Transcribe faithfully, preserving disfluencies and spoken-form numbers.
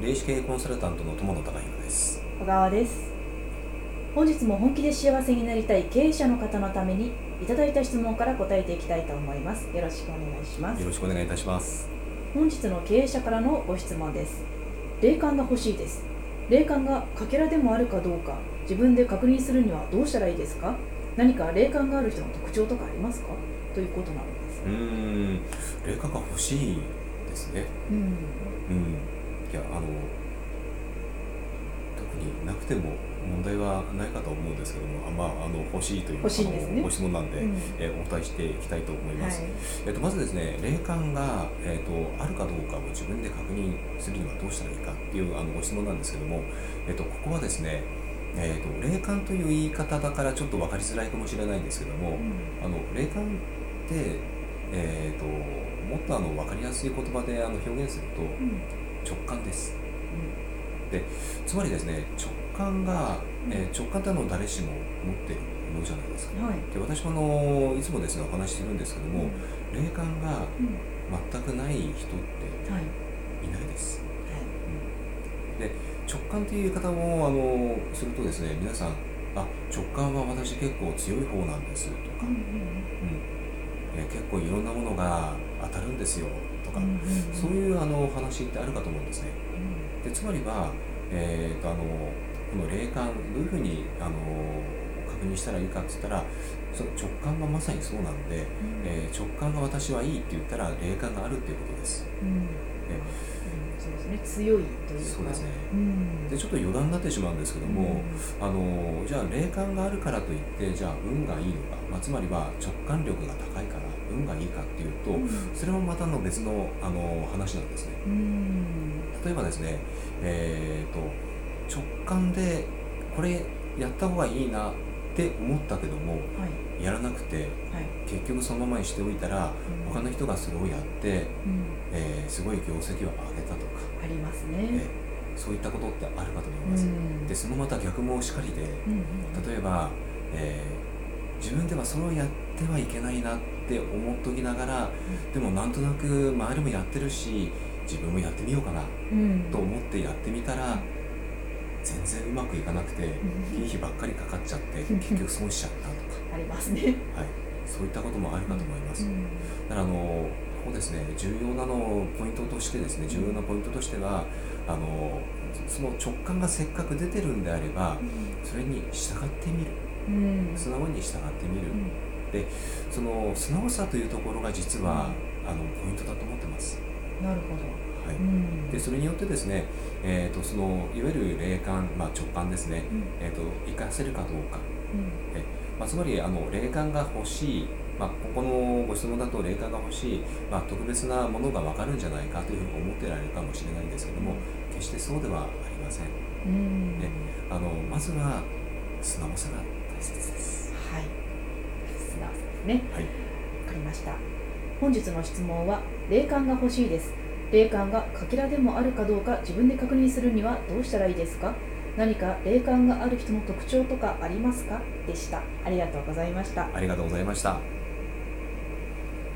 霊視系コンサルタントの友野孝弘です。小川です。本日も本気で幸せになりたい経営者の方のためにいただいた質問から答えていきたいと思います。よろしくお願いします。よろしくお願いいたします。本日の経営者からのご質問です。霊感が欲しいです。霊感がかけらでもあるかどうか自分で確認するにはどうしたらいいですか？何か霊感がある人の特徴とかありますか？ということなんです。うーん、霊感が欲しいですね。うん、うんいやあの特になくても問題はないかと思うんですけども、あまあ、あの欲しいという、欲しいですね、ご質問なんで、うん、えー、お答えしていきたいと思います。はい、えー、とまずですね、霊感が、えー、とあるかどうかを自分で確認するにはどうしたらいいかっていうあのご質問なんですけども、えー、とここはですね、えー、と霊感という言い方だからちょっと分かりづらいかもしれないんですけども、うん、あの霊感って、えー、ともっとあの分かりやすい言葉であの表現すると、うん、直感です。うん、でつまりですね、直感が、うんえー、直感っての誰しも持っているものじゃないですか。はい、で私もあのいつもですねお話ししてるんですけども、うん、霊感が全くない人っていないです。はいはい、うん、で直感という言い方もあのするとですね、皆さんあ直感は私結構強い方なんですとか、うんうんうんえー、結構いろんなものが当たるんですよ。うんうんうん、そういうあの話ってあるかと思うんですね。うん、でつまりは、えー、とあのこの霊感どういうふうにあの確認したらいいかって言ったら、その直感がまさにそうなので、うんえー、直感が私はいいって言ったら霊感があるっていうことです。うんそうですね、強いというかそうですね、うん、でちょっと余談になってしまうんですけども、うん、あのじゃあ霊感があるからといってじゃあ運がいいのか、まあ、つまりは直感力が高いから運がいいかっていうと、うん、それもまたの別の、あの話なんですね。うん、例えばですね、えー、と直感でこれやった方がいいなって思ったけども、はい、やらなくて、はい、結局そのままにしておいたら、うん、他の人がそれをやって、うんえー、すごい業績を上げたとかありますね。えー、そういったことってあるかと思います。うん、でそのまた逆もしかりで、うんうん、例えば、えー、自分ではそれをやってはいけないなって思っときながら、うん、でもなんとなく周りもやってるし自分もやってみようかなと思ってやってみたら、うんうん全然うまくいかなくて、経費ばっかりかかっちゃって、結局損しちゃったとかありますね。はい、そういったこともあるかと思います。うん、だからあのここですね、重要なのポイントとしてですね、重要なポイントとしてはあのその直感がせっかく出てるんであれば、うん、それに従ってみる、うん、素直に従ってみる、うん、でその素直さというところが実は、うん、あのポイントだと思ってます。なるほど。はいうん、でそれによってですね、えーとそのいわゆる霊感、まあ、直感ですね、うんえーと活かせるかどうか、うんえまあ、つまりあの霊感が欲しい、まあ、ここのご質問だと霊感が欲しい、まあ、特別なものが分かるんじゃないかというふうに思ってられるかもしれないんですけども、決してそうではありません。うんね、あのまずは素直さが大切です。はい、素直さですね。はい、分かりました。本日の質問は霊感が欲しいです。霊感がかけらでもあるかどうか自分で確認するにはどうしたらいいですか？何か霊感がある人の特徴とかありますか？でした。ありがとうございました。ありがとうございました。